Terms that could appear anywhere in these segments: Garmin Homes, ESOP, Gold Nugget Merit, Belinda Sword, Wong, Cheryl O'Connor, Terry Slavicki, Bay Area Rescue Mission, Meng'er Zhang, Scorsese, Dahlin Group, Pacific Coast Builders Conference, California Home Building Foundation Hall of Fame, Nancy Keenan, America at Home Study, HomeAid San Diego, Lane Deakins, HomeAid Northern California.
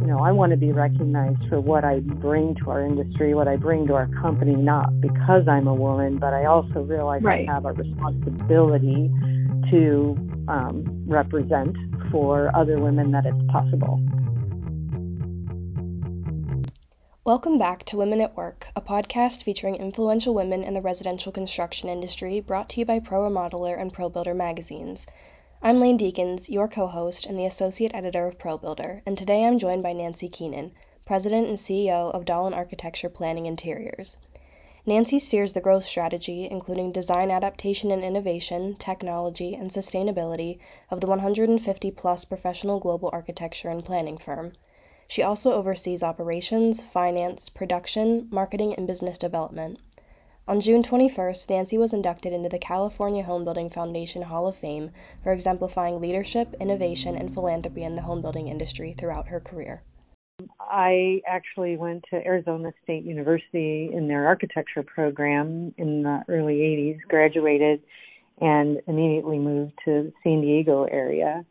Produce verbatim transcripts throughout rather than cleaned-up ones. you know, I want to be recognized for what I bring to our industry, what I bring to our company, not because I'm a woman, but I also realize right. I have a responsibility to um, represent for other women that it's possible. Welcome back to Women at Work, a podcast featuring influential women in the residential construction industry, brought to you by Pro Remodeler and Pro Builder magazines. I'm Lane Deakins, your co-host and the associate editor of Pro Builder, and today I'm joined by Nancy Keenan, president and C E O of Dahlin Architecture Planning Interiors. Nancy steers the growth strategy, including design adaptation and innovation, technology, and sustainability of the one hundred fifty plus professional global architecture and planning firm. She also oversees operations, finance, production, marketing, and business development. On June twenty-first, Nancy was inducted into the California Home Building Foundation Hall of Fame for exemplifying leadership, innovation, and philanthropy in the home building industry throughout her career. I actually went to Arizona State University in their architecture program in the early eighties, graduated, and immediately moved to the San Diego area.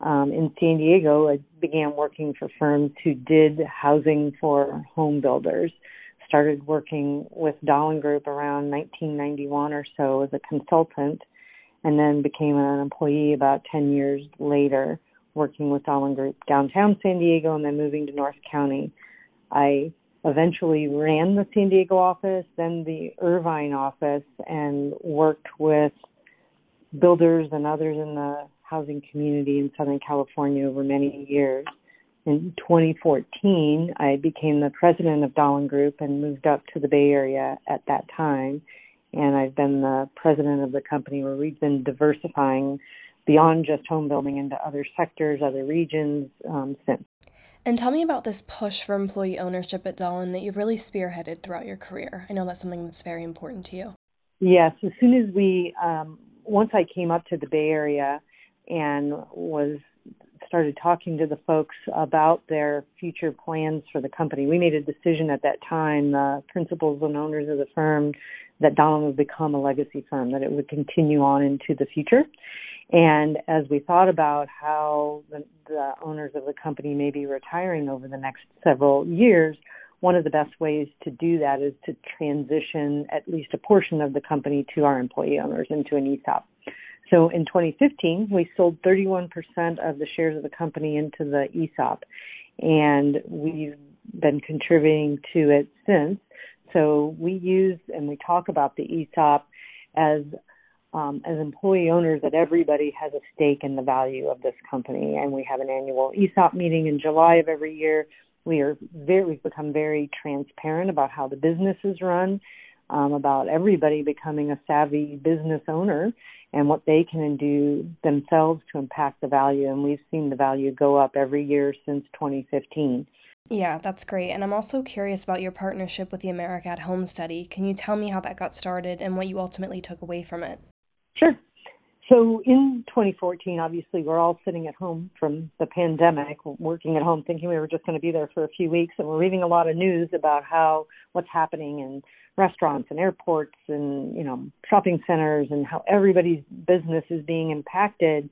Um, in San Diego, I began working for firms who did housing for home builders. Started working with Dahlin Group around nineteen ninety-one or so as a consultant, and then became an employee about ten years later, working with Dahlin Group downtown San Diego and then moving to North County. I eventually ran the San Diego office, then the Irvine office, and worked with builders and others in the housing community in Southern California over many years. In twenty fourteen, I became the president of Dahlin Group and moved up to the Bay Area at that time. And I've been the president of the company, where we've been diversifying beyond just home building into other sectors, other regions um, since. And tell me about this push for employee ownership at Dahlin that you've really spearheaded throughout your career. I know that's something that's very important to you. Yes. As soon as we, um, once I came up to the Bay Area, and was started talking to the folks about their future plans for the company. We made a decision at that time, the principals and owners of the firm, that Dahlin would become a legacy firm, that it would continue on into the future. And as we thought about how the, the owners of the company may be retiring over the next several years, one of the best ways to do that is to transition at least a portion of the company to our employee owners and to an E S O P. So in twenty fifteen, we sold thirty-one percent of the shares of the company into the E S O P, and we've been contributing to it since. So we use and we talk about the E S O P as um, as employee owners, that everybody has a stake in the value of this company, and we have an annual E S O P meeting in July of every year. We are very, we've become very transparent about how the business is run, um, about everybody becoming a savvy business owner and what they can do themselves to impact the value. And we've seen the value go up every year since twenty fifteen. Yeah, that's great. And I'm also curious about your partnership with the America at Home Study. Can you tell me how that got started and what you ultimately took away from it? Sure. So in twenty fourteen, obviously, we're all sitting at home from the pandemic, working at home, thinking we were just going to be there for a few weeks. And we're reading a lot of news about how what's happening in restaurants and airports and, you know, shopping centers, and how everybody's business is being impacted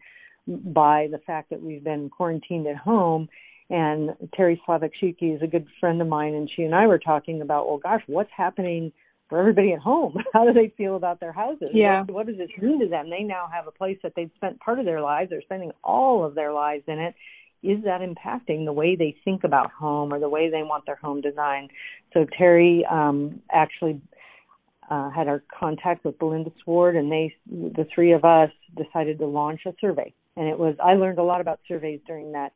by the fact that we've been quarantined at home. And Terry Slavicki is a good friend of mine, and she and I were talking about, well, gosh, what's happening for everybody at home? How do they feel about their houses? Yeah. What, what does this mean to them? They now have a place that they've spent part of their lives, or spending all of their lives in it. Is that impacting the way they think about home or the way they want their home designed? So Terry um, actually uh, had our contact with Belinda Sword, and they, the three of us, decided to launch a survey. And it was, I learned a lot about surveys during that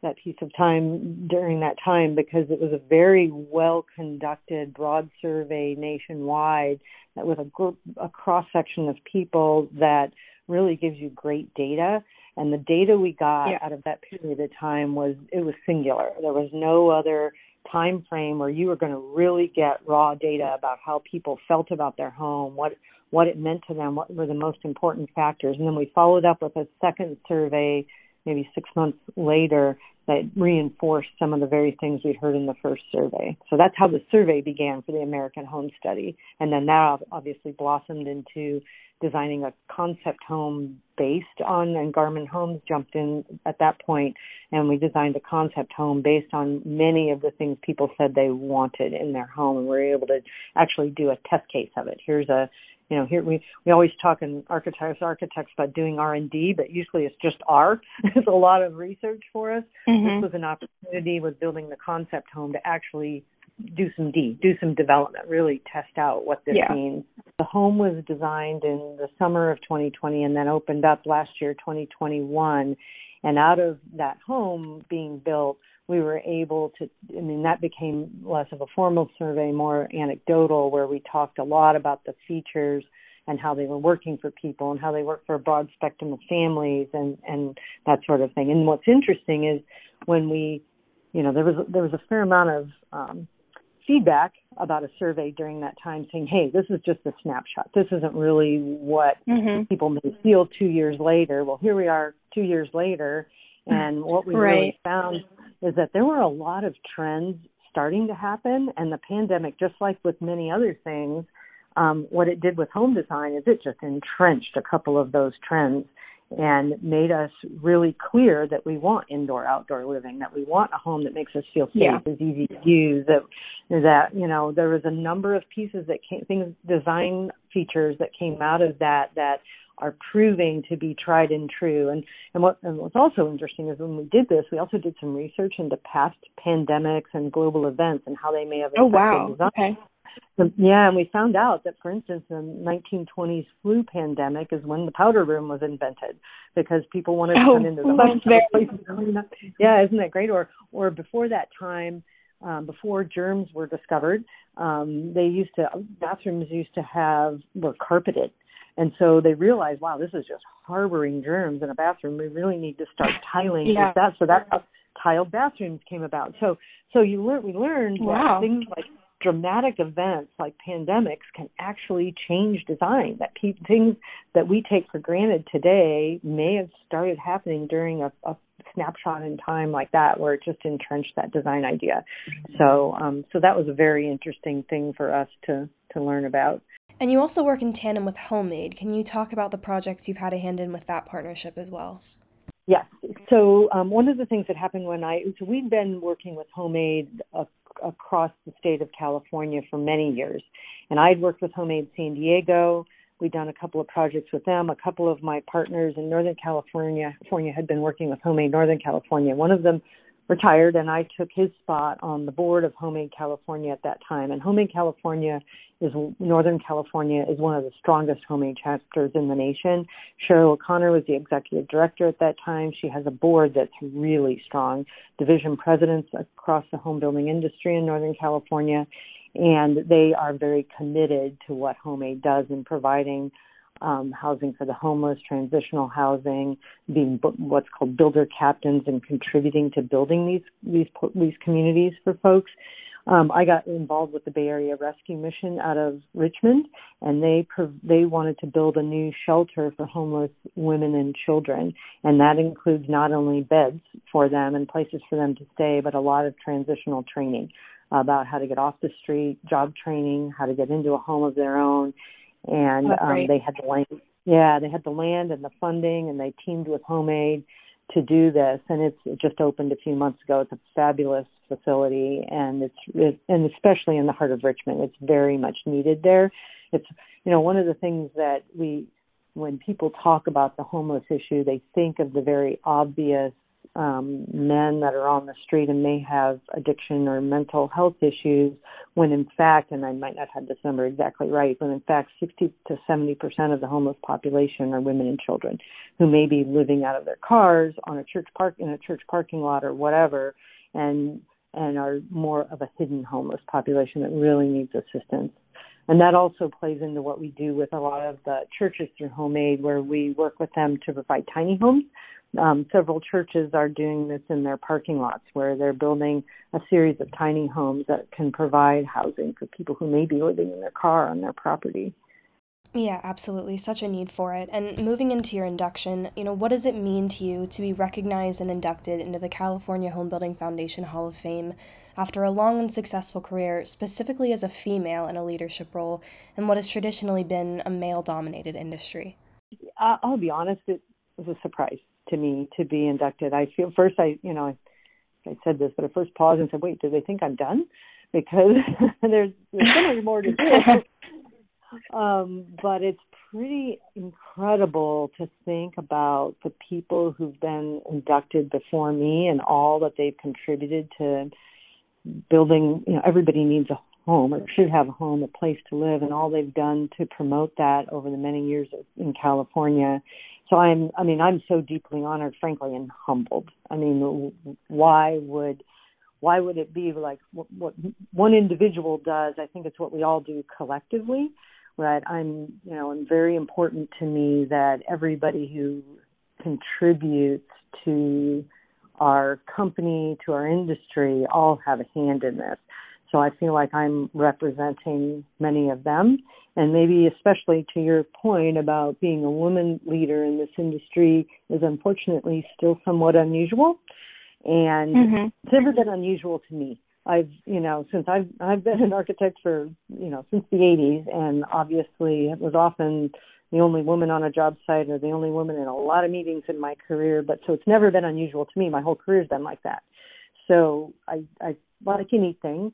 that piece of time during that time, because it was a very well conducted broad survey nationwide that with a group, a cross section of people, that really gives you great data. And the data we got yeah. out of that period of time was, it was singular. There was no other time frame where you were going to really get raw data about how people felt about their home, what, what it meant to them, what were the most important factors. And then we followed up with a second survey maybe six months later, that reinforced some of the very things we'd heard in the first survey. So that's how the survey began for the American Home Study. And then that obviously blossomed into designing a concept home based on, and Garmin Homes jumped in at that point, and we designed a concept home based on many of the things people said they wanted in their home, and we were able to actually do a test case of it. Here's a, you know, here we, we always talk in architects, architects about doing R and D, but usually it's just R. It's a lot of research for us. Mm-hmm. This was an opportunity with building the concept home to actually do some D, do some development, really test out what this yeah. means. The home was designed in the summer of twenty twenty and then opened up last year, twenty twenty-one. And out of that home being built, we were able to, I mean, that became less of a formal survey, more anecdotal, where we talked a lot about the features and how they were working for people and how they work for a broad spectrum of families and, and that sort of thing. And what's interesting is when we, you know, there was, there was a fair amount of, um, feedback about a survey during that time saying, hey, this is just a snapshot. This isn't really what mm-hmm. people may feel two years later. Well, here we are two years later, and what we right. really found is that there were a lot of trends starting to happen, and the pandemic, just like with many other things, um, what it did with home design is it just entrenched a couple of those trends and made us really clear that we want indoor outdoor living, that we want a home that makes us feel safe, yeah. is easy to use, that that you know there was a number of pieces that came, things, design features that came out of that that are proving to be tried and true. And and what and what's also interesting is when we did this, we also did some research into past pandemics and global events and how they may have affected oh wow design. Okay. Yeah, and we found out that, for instance, the nineteen twenties flu pandemic is when the powder room was invented because people wanted to oh, come into the hospital. Yeah, isn't that great? Or, or before that time, um, before germs were discovered, um, they used to bathrooms used to have were carpeted. And so they realized, wow, this is just harboring germs in a bathroom. We really need to start tiling yeah. with that. So that's how tiled bathrooms came about. So so you learn we learned wow. that things like dramatic events like pandemics can actually change design, that pe- things that we take for granted today may have started happening during a, a snapshot in time like that, where it just entrenched that design idea. So um, so that was a very interesting thing for us to, to learn about. And you also work in tandem with HomeAid. Can you talk about the projects you've had a hand in with that partnership as well? Yes. So um, one of the things that happened when I, so we'd been working with HomeAid uh, across the state of California for many years. And I'd worked with HomeAid San Diego. We'd done a couple of projects with them. A couple of my partners in Northern California, California had been working with HomeAid Northern California. One of them retired, and I took his spot on the board of HomeAid California at that time. And HomeAid California is, Northern California is one of the strongest HomeAid chapters in the nation. Cheryl O'Connor was the executive director at that time. She has a board that's really strong, division presidents across the home building industry in Northern California, and they are very committed to what HomeAid does in providing Um, housing for the homeless, transitional housing, being bu- what's called builder captains and contributing to building these these these communities for folks. Um, I got involved with the Bay Area Rescue Mission out of Richmond, and they they wanted to build a new shelter for homeless women and children, and that includes not only beds for them and places for them to stay, but a lot of transitional training about how to get off the street, job training, how to get into a home of their own. And um, they had the land, yeah, they had the land and the funding, and they teamed with HomeAid to do this. And it's it just opened a few months ago. It's a fabulous facility, and it's it, and especially in the heart of Richmond, it's very much needed there. It's you know one of the things that we, when people talk about the homeless issue, they think of the very obvious um, men that are on the street and may have addiction or mental health issues, when in fact, and I might not have this number exactly right, when in fact sixty to seventy percent of the homeless population are women and children who may be living out of their cars on a church park, in a church parking lot or whatever, and and are more of a hidden homeless population that really needs assistance. And that also plays into what we do with a lot of the churches through HomeAid, where we work with them to provide tiny homes. Um, several churches are doing this in their parking lots, where they're building a series of tiny homes that can provide housing for people who may be living in their car on their property. Yeah, absolutely. Such a need for it. And moving into your induction, you know, what does it mean to you to be recognized and inducted into the California Home Building Foundation Hall of Fame after a long and successful career, specifically as a female in a leadership role in what has traditionally been a male-dominated industry? Uh, I'll be honest, it was a surprise to me to be inducted. I feel first, I, you know, I, I said this, but I first paused and said, wait, do they think I'm done? Because there's, there's so much more to do. Um, but it's pretty incredible to think about the people who've been inducted before me and all that they've contributed to building. You know, everybody needs a home or should have a home, a place to live, and all they've done to promote that over the many years in California. So I'm, I mean, I'm so deeply honored, frankly, and humbled. I mean, why would, why would it be like what, what one individual does? I think it's what we all do collectively, right? I'm, you know, I'm very important to me that everybody who contributes to our company, to our industry, all have a hand in this. So I feel like I'm representing many of them. And maybe especially to your point about being a woman leader in this industry is unfortunately still somewhat unusual. And mm-hmm. it's never been unusual to me. I've, you know, since I've, I've been an architect for, you know, since the eighties, and obviously it was often the only woman on a job site or the only woman in a lot of meetings in my career. But so it's never been unusual to me. My whole career has been like that. So I, I like anything,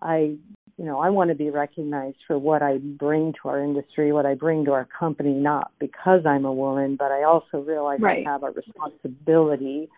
I, you know, I want to be recognized for what I bring to our industry, what I bring to our company, not because I'm a woman, but I also realize right. I have a responsibility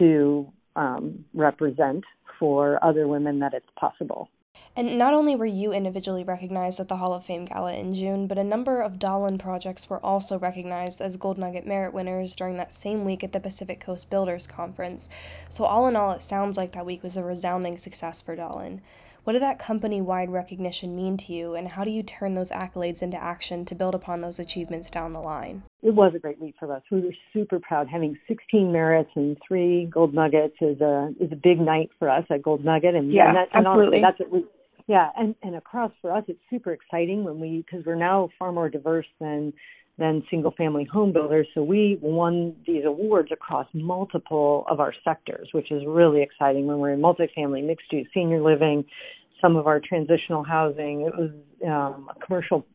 to um, represent for other women that it's possible. And not only were you individually recognized at the Hall of Fame Gala in June, but a number of Dahlin projects were also recognized as Gold Nugget Merit winners during that same week at the Pacific Coast Builders Conference. So all in all, it sounds like that week was a resounding success for Dahlin. What did that company-wide recognition mean to you, and how do you turn those accolades into action to build upon those achievements down the line? It was a great week for us. We were super proud. Having sixteen merits and three gold nuggets is a is a big night for us at Gold Nugget, and yeah, and that, absolutely. And honestly, that's what we, yeah, and, and across for us, it's super exciting when we because we're now far more diverse than than single-family home builders. So we won these awards across multiple of our sectors, which is really exciting when we're in multifamily, mixed-use, senior living, some of our transitional housing. It was um, commercial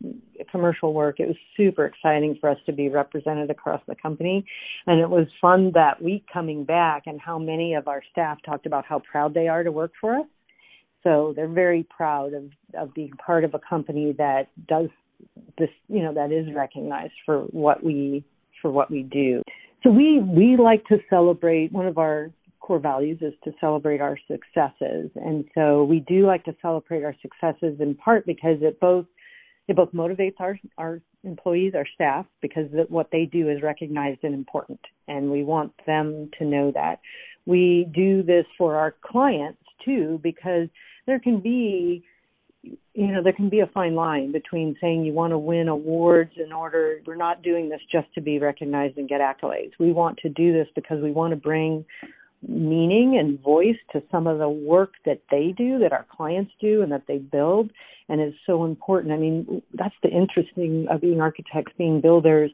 commercial work. It was super exciting for us to be represented across the company. And it was fun that week coming back and how many of our staff talked about how proud they are to work for us. So they're very proud of, of being part of a company that does this, you know, that is recognized for what we for what we do. So we we like to celebrate. One of our core values is to celebrate our successes, and so we do like to celebrate our successes in part because it both it both motivates our our employees, our staff, because what they do is recognized and important, and we want them to know that. We do this for our clients too, because there can be you know, there can be a fine line between saying you want to win awards in order, we're not doing this just to be recognized and get accolades. We want to do this because we want to bring meaning and voice to some of the work that they do, that our clients do, and that they build, and is so important. I mean, that's the interesting of being architects, being builders.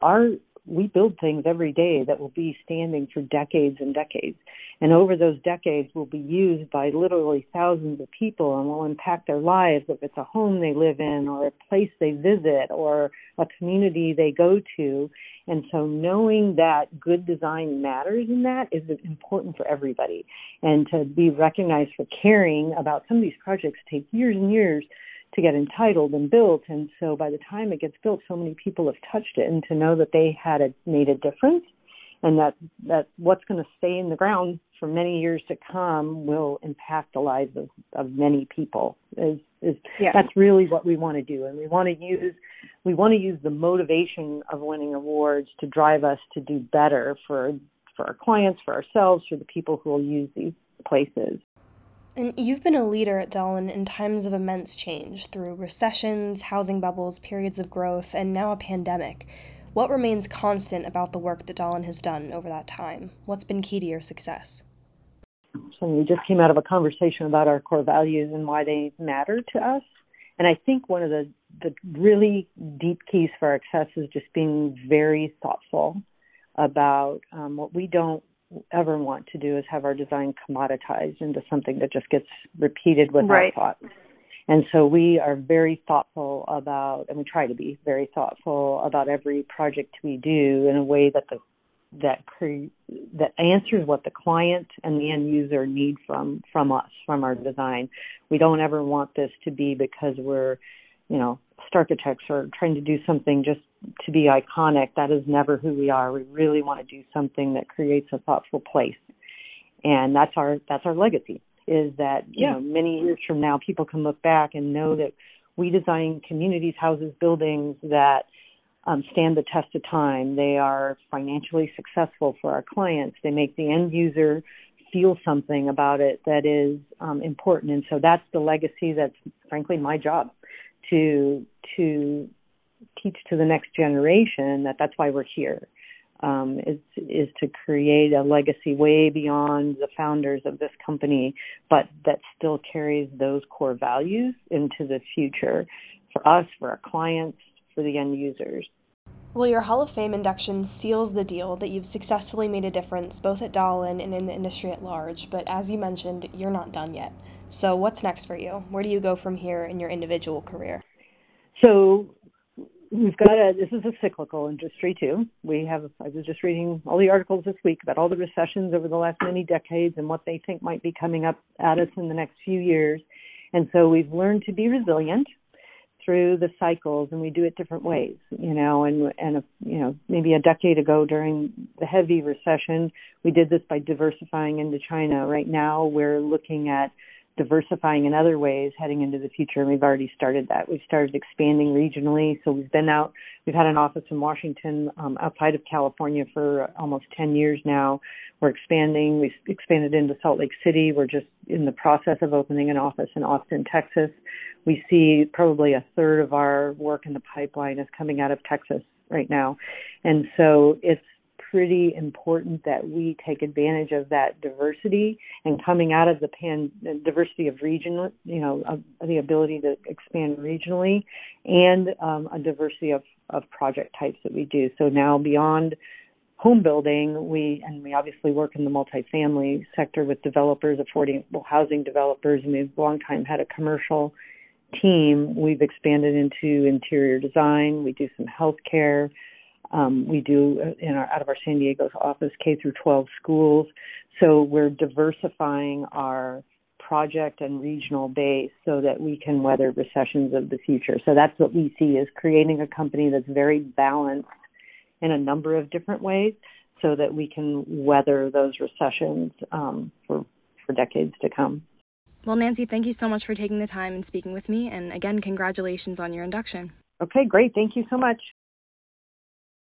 Our We build things every day that will be standing for decades and decades. And over those decades will be used by literally thousands of people and will impact their lives, if it's a home they live in or a place they visit or a community they go to. And so knowing that good design matters in that is important for everybody. And to be recognized for caring about some of these projects take years and years to get entitled and built, and so by the time it gets built, so many people have touched it, and to know that they had a, made a difference, and that, that what's going to stay in the ground for many years to come will impact the lives of, of many people. Is is yeah. That's really what we want to do, and we want to use we want to use the motivation of winning awards to drive us to do better for for our clients, for ourselves, for the people who will use these places. And you've been a leader at Dahlin in times of immense change through recessions, housing bubbles, periods of growth, and now a pandemic. What remains constant about the work that Dahlin has done over that time? What's been key to your success? So we just came out of a conversation about our core values and why they matter to us. And I think one of the, the really deep keys for our success is just being very thoughtful about um, what we don't ever want to do is have our design commoditized into something that just gets repeated without right. thought. And so we are very thoughtful about, and we try to be very thoughtful about every project we do in a way that the that cre- that answers what the client and the end user need from from us, from our design. We don't ever want this to be because we're, you know, architects or trying to do something just to be iconic. That is never who we are. We really want to do something that creates a thoughtful place. And that's our that's our legacy, is that, you yeah. know, many years from now, people can look back and know that we design communities, houses, buildings that um, stand the test of time. They are financially successful for our clients. They make the end user feel something about it that is um, important. And so that's the legacy. That's, frankly, my job, to to teach to the next generation that that's why we're here, um, is, is to create a legacy way beyond the founders of this company, but that still carries those core values into the future for us, for our clients, for the end users. Well, your Hall of Fame induction seals the deal that you've successfully made a difference both at Dahlin and in the industry at large, but as you mentioned, you're not done yet. So what's next for you? Where do you go from here in your individual career? So we've got a, this is a cyclical industry too. We have, I was just reading all the articles this week about all the recessions over the last many decades and what they think might be coming up at us in the next few years. And so we've learned to be resilient through the cycles, and we do it different ways, you know, and, and, a, you know, maybe a decade ago during the heavy recession, we did this by diversifying into China. Right now, we're looking at diversifying in other ways heading into the future, and we've already started that. We've started expanding regionally. So we've been out, we've had an office in Washington um, outside of California for almost ten years now. We're expanding. We've expanded into Salt Lake City. We're just in the process of opening an office in Austin, Texas. We see probably a third of our work in the pipeline is coming out of Texas right now. And so it's pretty important that we take advantage of that diversity, and coming out of the pan, diversity of region, you know, uh, the ability to expand regionally, and um, a diversity of, of project types that we do. So now beyond home building, we and we obviously work in the multifamily sector with developers, affordable housing developers, and we've long time had a commercial team. We've expanded into interior design. We do some healthcare. Um, we do in our, out of our San Diego's office, K through twelve schools. So we're diversifying our project and regional base so that we can weather recessions of the future. So that's what we see, is creating a company that's very balanced in a number of different ways so that we can weather those recessions um, for, for decades to come. Well, Nancy, thank you so much for taking the time and speaking with me. And again, congratulations on your induction. Okay, great. Thank you so much.